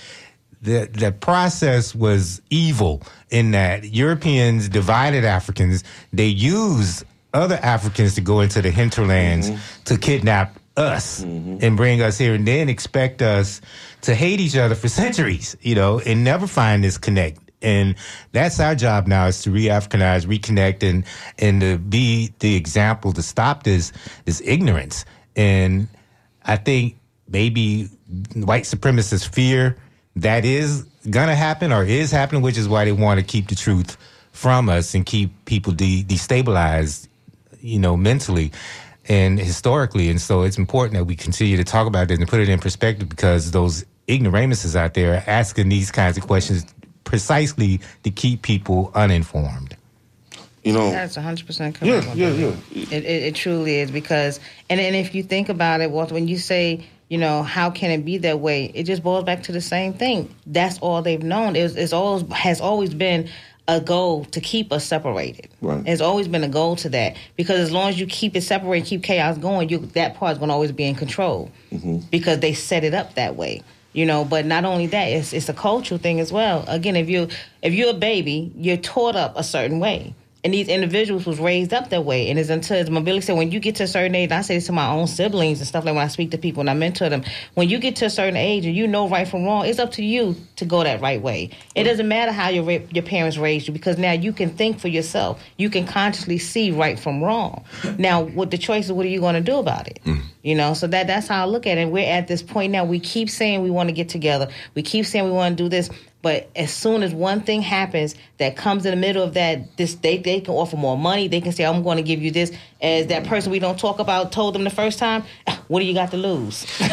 the process was evil in that Europeans divided Africans. They used other Africans to go into the hinterlands to kidnap us and bring us here, and then expect us to hate each other for centuries, you know, and never find this connect. And that's our job now, is to re-Africanize, reconnect, and to be the example to stop this ignorance. And I think maybe white supremacists fear that is going to happen or is happening, which is why they want to keep the truth from us and keep people destabilized, you know, mentally and historically. And so it's important that we continue to talk about this and put it in perspective, because those ignoramuses out there are asking these kinds of questions precisely to keep people uninformed. You know, that's 100% correct. Yeah. It truly is, because, and if you think about it, Walter, when you say, you know, how can it be that way? It just boils back to the same thing. That's all they've known. It has always been a goal to keep us separated. Right. It's always been a goal to that, because as long as you keep it separated, keep chaos going, that part's going to always be in control because they set it up that way. You know, but not only that, it's a cultural thing as well. Again, if you're a baby, you're taught up a certain way. And these individuals was raised up that way. And it's until, as Mabili said, when you get to a certain age, and I say this to my own siblings and stuff, like when I speak to people and I mentor them, when you get to a certain age and you know right from wrong, it's up to you to go that right way. It doesn't matter how your parents raised you, because now you can think for yourself. You can consciously see right from wrong. Now, with the choices, what are you going to do about it? You know, so that's how I look at it. And we're at this point now. We keep saying we want to get together. We keep saying we want to do this. But as soon as one thing happens that comes in the middle of that, they can offer more money. They can say, I'm going to give you this. As that person we don't talk about told them the first time, what do you got to lose? You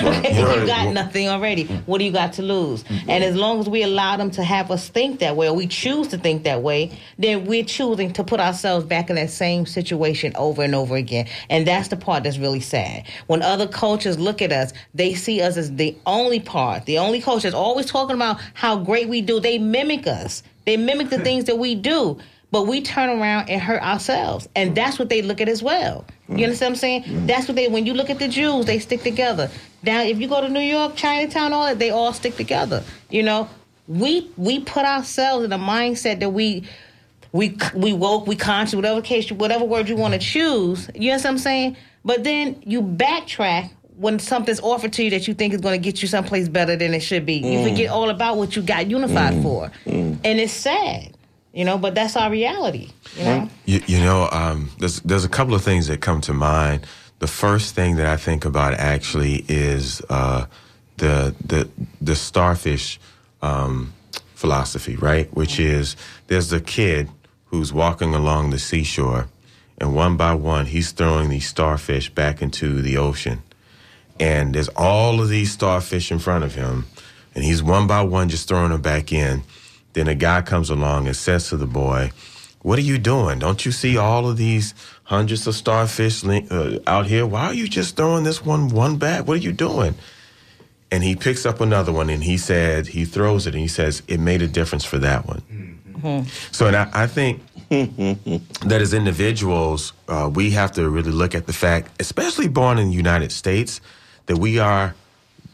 got nothing already. What do you got to lose? And as long as we allow them to have us think that way, or we choose to think that way, then we're choosing to put ourselves back in that same situation over and over again. And that's the part that's really sad. When other cultures look at us, they see us as the only part, the only culture that's always talking about how great we do. They mimic us. They mimic the things that we do, but we turn around and hurt ourselves. And that's what they look at as well. You understand what I'm saying? That's what when you look at the Jews, they stick together. Now, if you go to New York, Chinatown, all that, they all stick together. You know, we put ourselves in a mindset that we woke, we conscious, whatever word you want to choose. You understand what I'm saying? But then you backtrack when something's offered to you that you think is going to get you someplace better than it should be. You forget all about what you got unified for. And it's sad, you know, but that's our reality, you know? There's a couple of things that come to mind. The first thing that I think about actually is the starfish philosophy, right? Which is, there's the kid who's walking along the seashore, and one by one, he's throwing these starfish back into the ocean. And there's all of these starfish in front of him, and he's one by one just throwing them back in. Then a guy comes along and says to the boy, what are you doing? Don't you see all of these hundreds of starfish out here? Why are you just throwing this one back? What are you doing? And he picks up another one, and he throws it, and he says, it made a difference for that one. So and I think that as individuals, we have to really look at the fact, especially born in the United States, that we are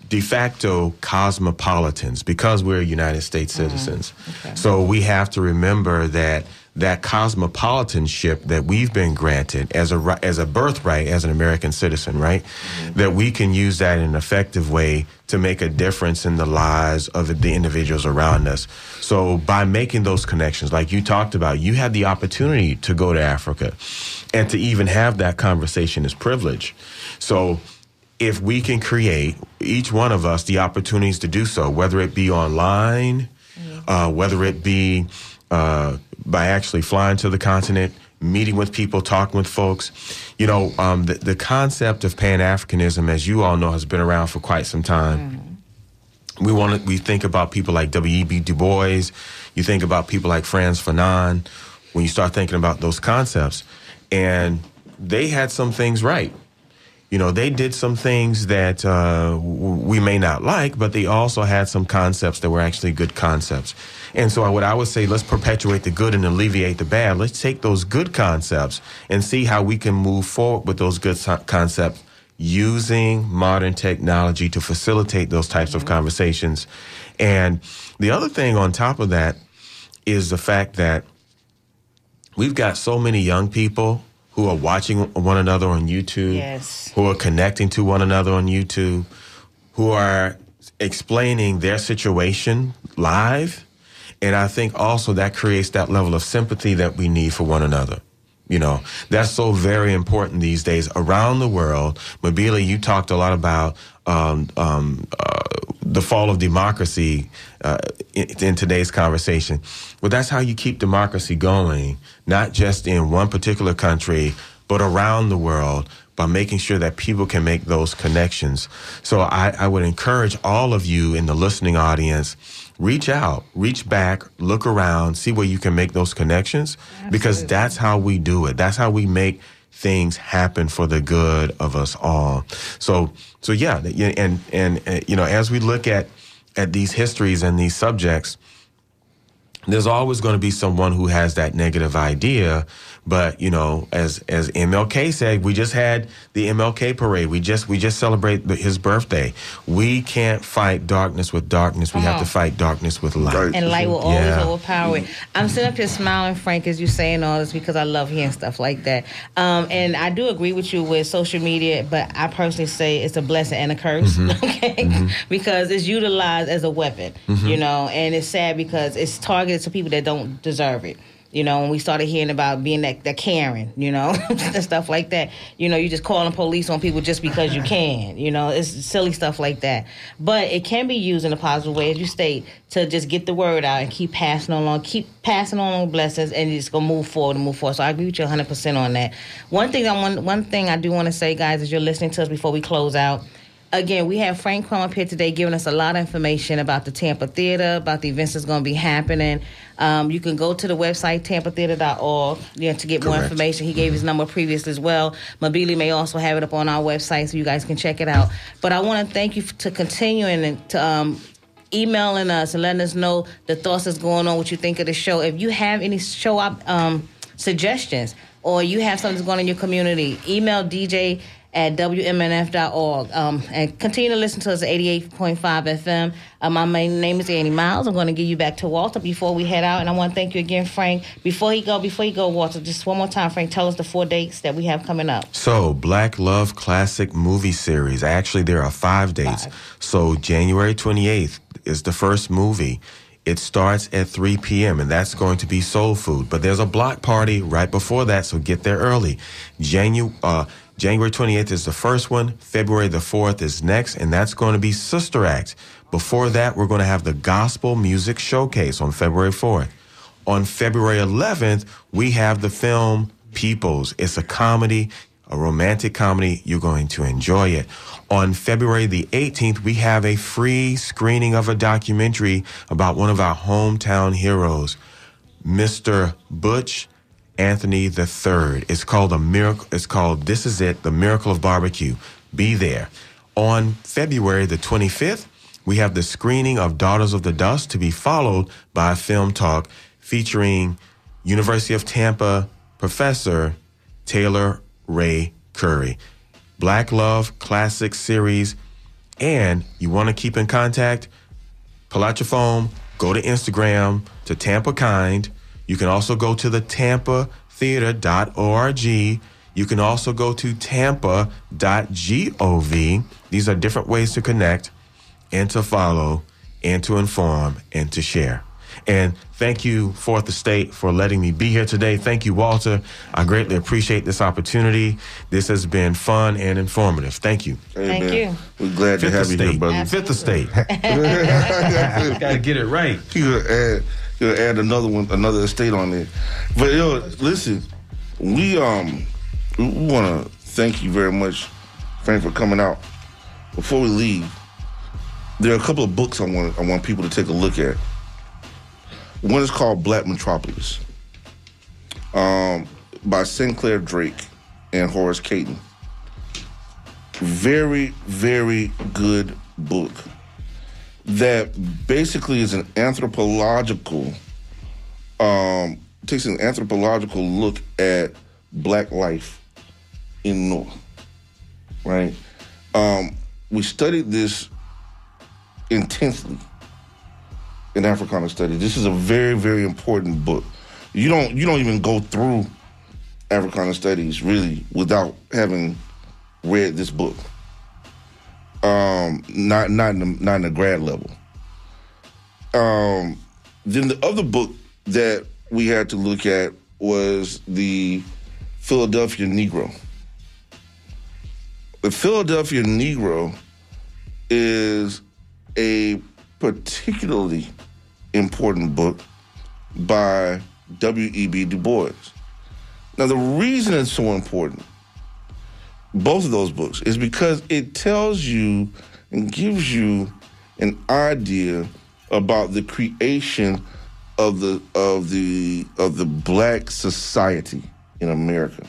de facto cosmopolitans because we're United States citizens. So we have to remember that that cosmopolitanship that we've been granted as a birthright as an American citizen, right? Mm-hmm. That we can use that in an effective way to make a difference in the lives of the individuals around us. So by making those connections, like you talked about, you had the opportunity to go to Africa, and to even have that conversation is privilege. So if we can create, each one of us, the opportunities to do so, whether it be online, whether it be by actually flying to the continent, meeting with people, talking with folks. You know, the concept of Pan-Africanism, as you all know, has been around for quite some time. Mm. We think about people like W.E.B. Du Bois. You think about people like Franz Fanon. When you start thinking about those concepts, and they had some things right. You know, they did some things that we may not like, but they also had some concepts that were actually good concepts. And so what I would say, let's perpetuate the good and alleviate the bad. Let's take those good concepts and see how we can move forward with those good concepts using modern technology to facilitate those types of conversations. And the other thing on top of that is the fact that we've got so many young people who are watching one another on YouTube, who are connecting to one another on YouTube, who are explaining their situation live. And I think also that creates that level of sympathy that we need for one another. You know, that's so very important these days around the world. Mabila, you talked a lot about the fall of democracy in today's conversation. Well, that's how you keep democracy going, not just in one particular country, but around the world by making sure that people can make those connections. So I would encourage all of you in the listening audience, reach out, reach back, look around, see where you can make those connections, because that's how we do it. That's how we make things happen for the good of us all. So yeah, and you know, as we look at these histories and these subjects, there's always going to be someone who has that negative idea. But, you know, as MLK said, we just had the MLK parade. We just celebrate his birthday. We can't fight darkness with darkness. We have to fight darkness with light. And light will always overpower it. I'm sitting up here smiling, Frank, as you're saying all this, because I love hearing stuff like that. And I do agree with you with social media, but I personally say it's a blessing and a curse, okay? Because it's utilized as a weapon, you know, and it's sad because it's targeted to people that don't deserve it. You know, when we started hearing about being that Karen, you know, and stuff like that. You know, you just calling police on people just because you can. You know, it's silly stuff like that. But it can be used in a positive way, as you state, to just get the word out and keep passing along blessings, and it's going to move forward. So I agree with you 100% on that. One thing I do want to say, guys, as you're listening to us before we close out, again, we have Frank Crum up here today giving us a lot of information about the Tampa Theater, about the events that's going to be happening. You can go to the website, tampatheater.org, to get more information. He gave his number previously as well. Mabili may also have it up on our website so you guys can check it out. But I want to thank you for continuing to emailing us and letting us know the thoughts that's going on, what you think of the show. If you have any show suggestions or you have something that's going on in your community, email DJ at WMNF.org. And continue to listen to us at 88.5 FM. My name is Annie Miles. I'm going to give you back to Walter before we head out. And I want to thank you again, Frank. Before you go, Walter, just one more time, Frank, tell us the 4 dates that we have coming up. So, Black Love Classic Movie Series. Actually, there are 5 dates. So, January 28th is the first movie. It starts at 3 p.m., and that's going to be soul food. But there's a block party right before that, so get there early. January 28th is the first one. February the 4th is next, and that's going to be Sister Act. Before that, we're going to have the Gospel Music Showcase on February 4th. On February 11th, we have the film Peoples. It's a comedy, a romantic comedy. You're going to enjoy it. On February the 18th, we have a free screening of a documentary about one of our hometown heroes, Mr. Butch Anthony III. It's called A Miracle. It's called This Is It, The Miracle of Barbecue. Be there. On February the 25th, we have the screening of Daughters of the Dust, to be followed by a film talk featuring University of Tampa professor Taylor Ray Curry. Black Love Classic Series. And you want to keep in contact? Pull out your phone, go to Instagram, to Tampa Kind. You can also go to the tampatheater.org. You can also go to tampa.gov. These are different ways to connect and to follow and to inform and to share. And thank you, Fourth Estate, for letting me be here today. Thank you, Walter. I greatly appreciate this opportunity. This has been fun and informative. Thank you. Amen. Thank you. We're glad to have you here, brother. Absolutely. Fifth Estate. Got to get it right. You'll add another one, another estate on there. But yo, listen, we want to thank you very much, Frank, for coming out. Before we leave, there are a couple of books I want people to take a look at. One is called Black Metropolis, by Sinclair Drake and Horace Caton. Very, very good book that basically is an anthropological, takes an anthropological look at Black life in NOAA, right? We studied this intensely in Africana Studies. This is a very, very important book. You don't even go through Africana Studies really without having read this book. Not in the grad level. Then the other book that we had to look at was the Philadelphia Negro. The Philadelphia Negro is a particularly important book by W.E.B. Du Bois. Now, the reason it's so important, both of those books, is because it tells you and gives you an idea about the creation of the Black society in America,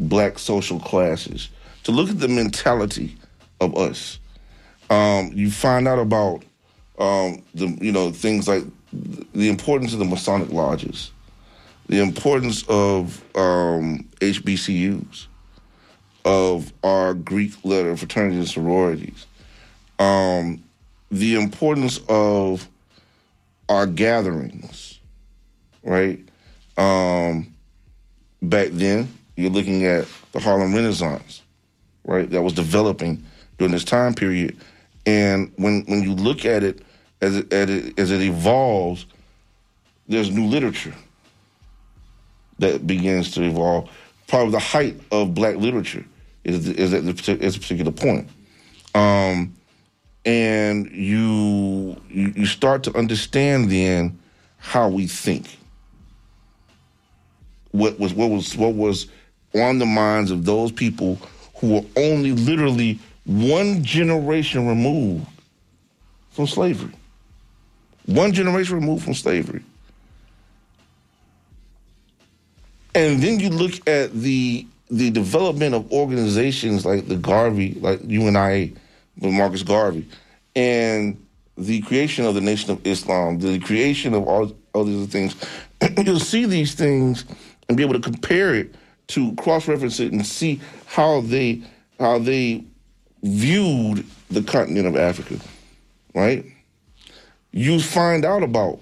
Black social classes, to look at the mentality of us. You find out about things like the importance of the Masonic lodges, the importance of HBCUs, of our Greek letter fraternities and sororities, the importance of our gatherings, right? Back then, you're looking at the Harlem Renaissance, right? That was developing during this time period. And when you look at it as it evolves, there's new literature that begins to evolve. Probably the height of Black literature is at a particular point, and you start to understand then how we think. What was on the minds of those people who were only literally one generation removed from slavery. One generation removed from slavery. And then you look at the development of organizations like the Garvey, like UNIA, with Marcus Garvey, and the creation of the Nation of Islam, the creation of all these other things. You'll see these things and be able to compare it to cross-reference it and see how they viewed the continent of Africa, right? You find out about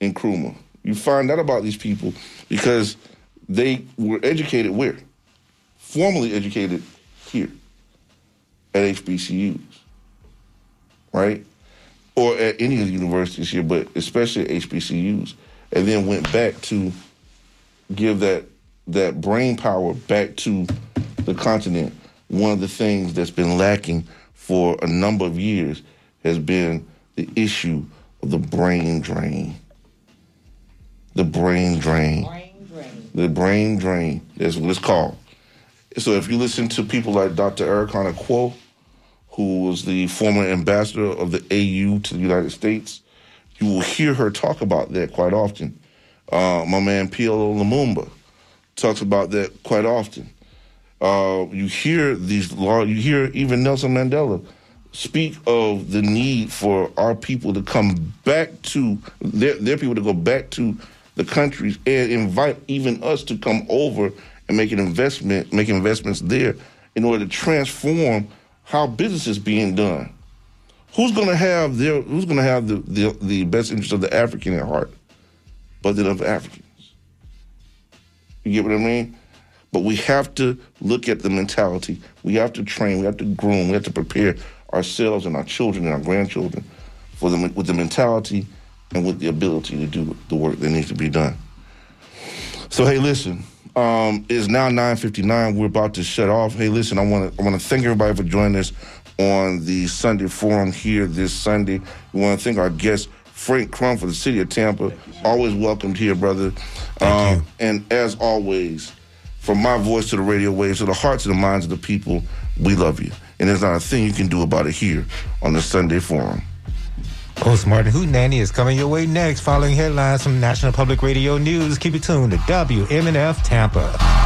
Nkrumah. You find out about these people because they were educated where? Formally educated here at HBCUs, right? Or at any of the universities here, but especially at HBCUs, and then went back to give that brain power back to the continent. One of the things that's been lacking for a number of years has been the issue of the brain drain. The brain drain. The brain drain. That's what it's called. So if you listen to people like Dr. Erikana Quo, who was the former ambassador of the AU to the United States, you will hear her talk about that quite often. My man PLO Lumumba talks about that quite often. You hear these law. You hear even Nelson Mandela speak of the need for our people to come back to their people to go back to the countries and invite even us to come over and make investments there in order to transform how business is being done. Who's going to have the best interest of the African at heart, but then of Africans? You get what I mean? But we have to look at the mentality. We have to train. We have to groom. We have to prepare ourselves and our children and our grandchildren for the, with the mentality and with the ability to do the work that needs to be done. So, hey, listen, it's now 9:59. We're about to shut off. Hey, listen, I want to thank everybody for joining us on the Sunday Forum here this Sunday. We want to thank our guest, Frank Crumb, for the city of Tampa. Always welcomed here, brother. And as always, from my voice to the radio waves, to the hearts and the minds of the people, we love you. And there's not a thing you can do about it here on the Sunday Forum. Host Martin Hootenanny is coming your way next, following headlines from National Public Radio News. Keep it tuned to WMNF Tampa.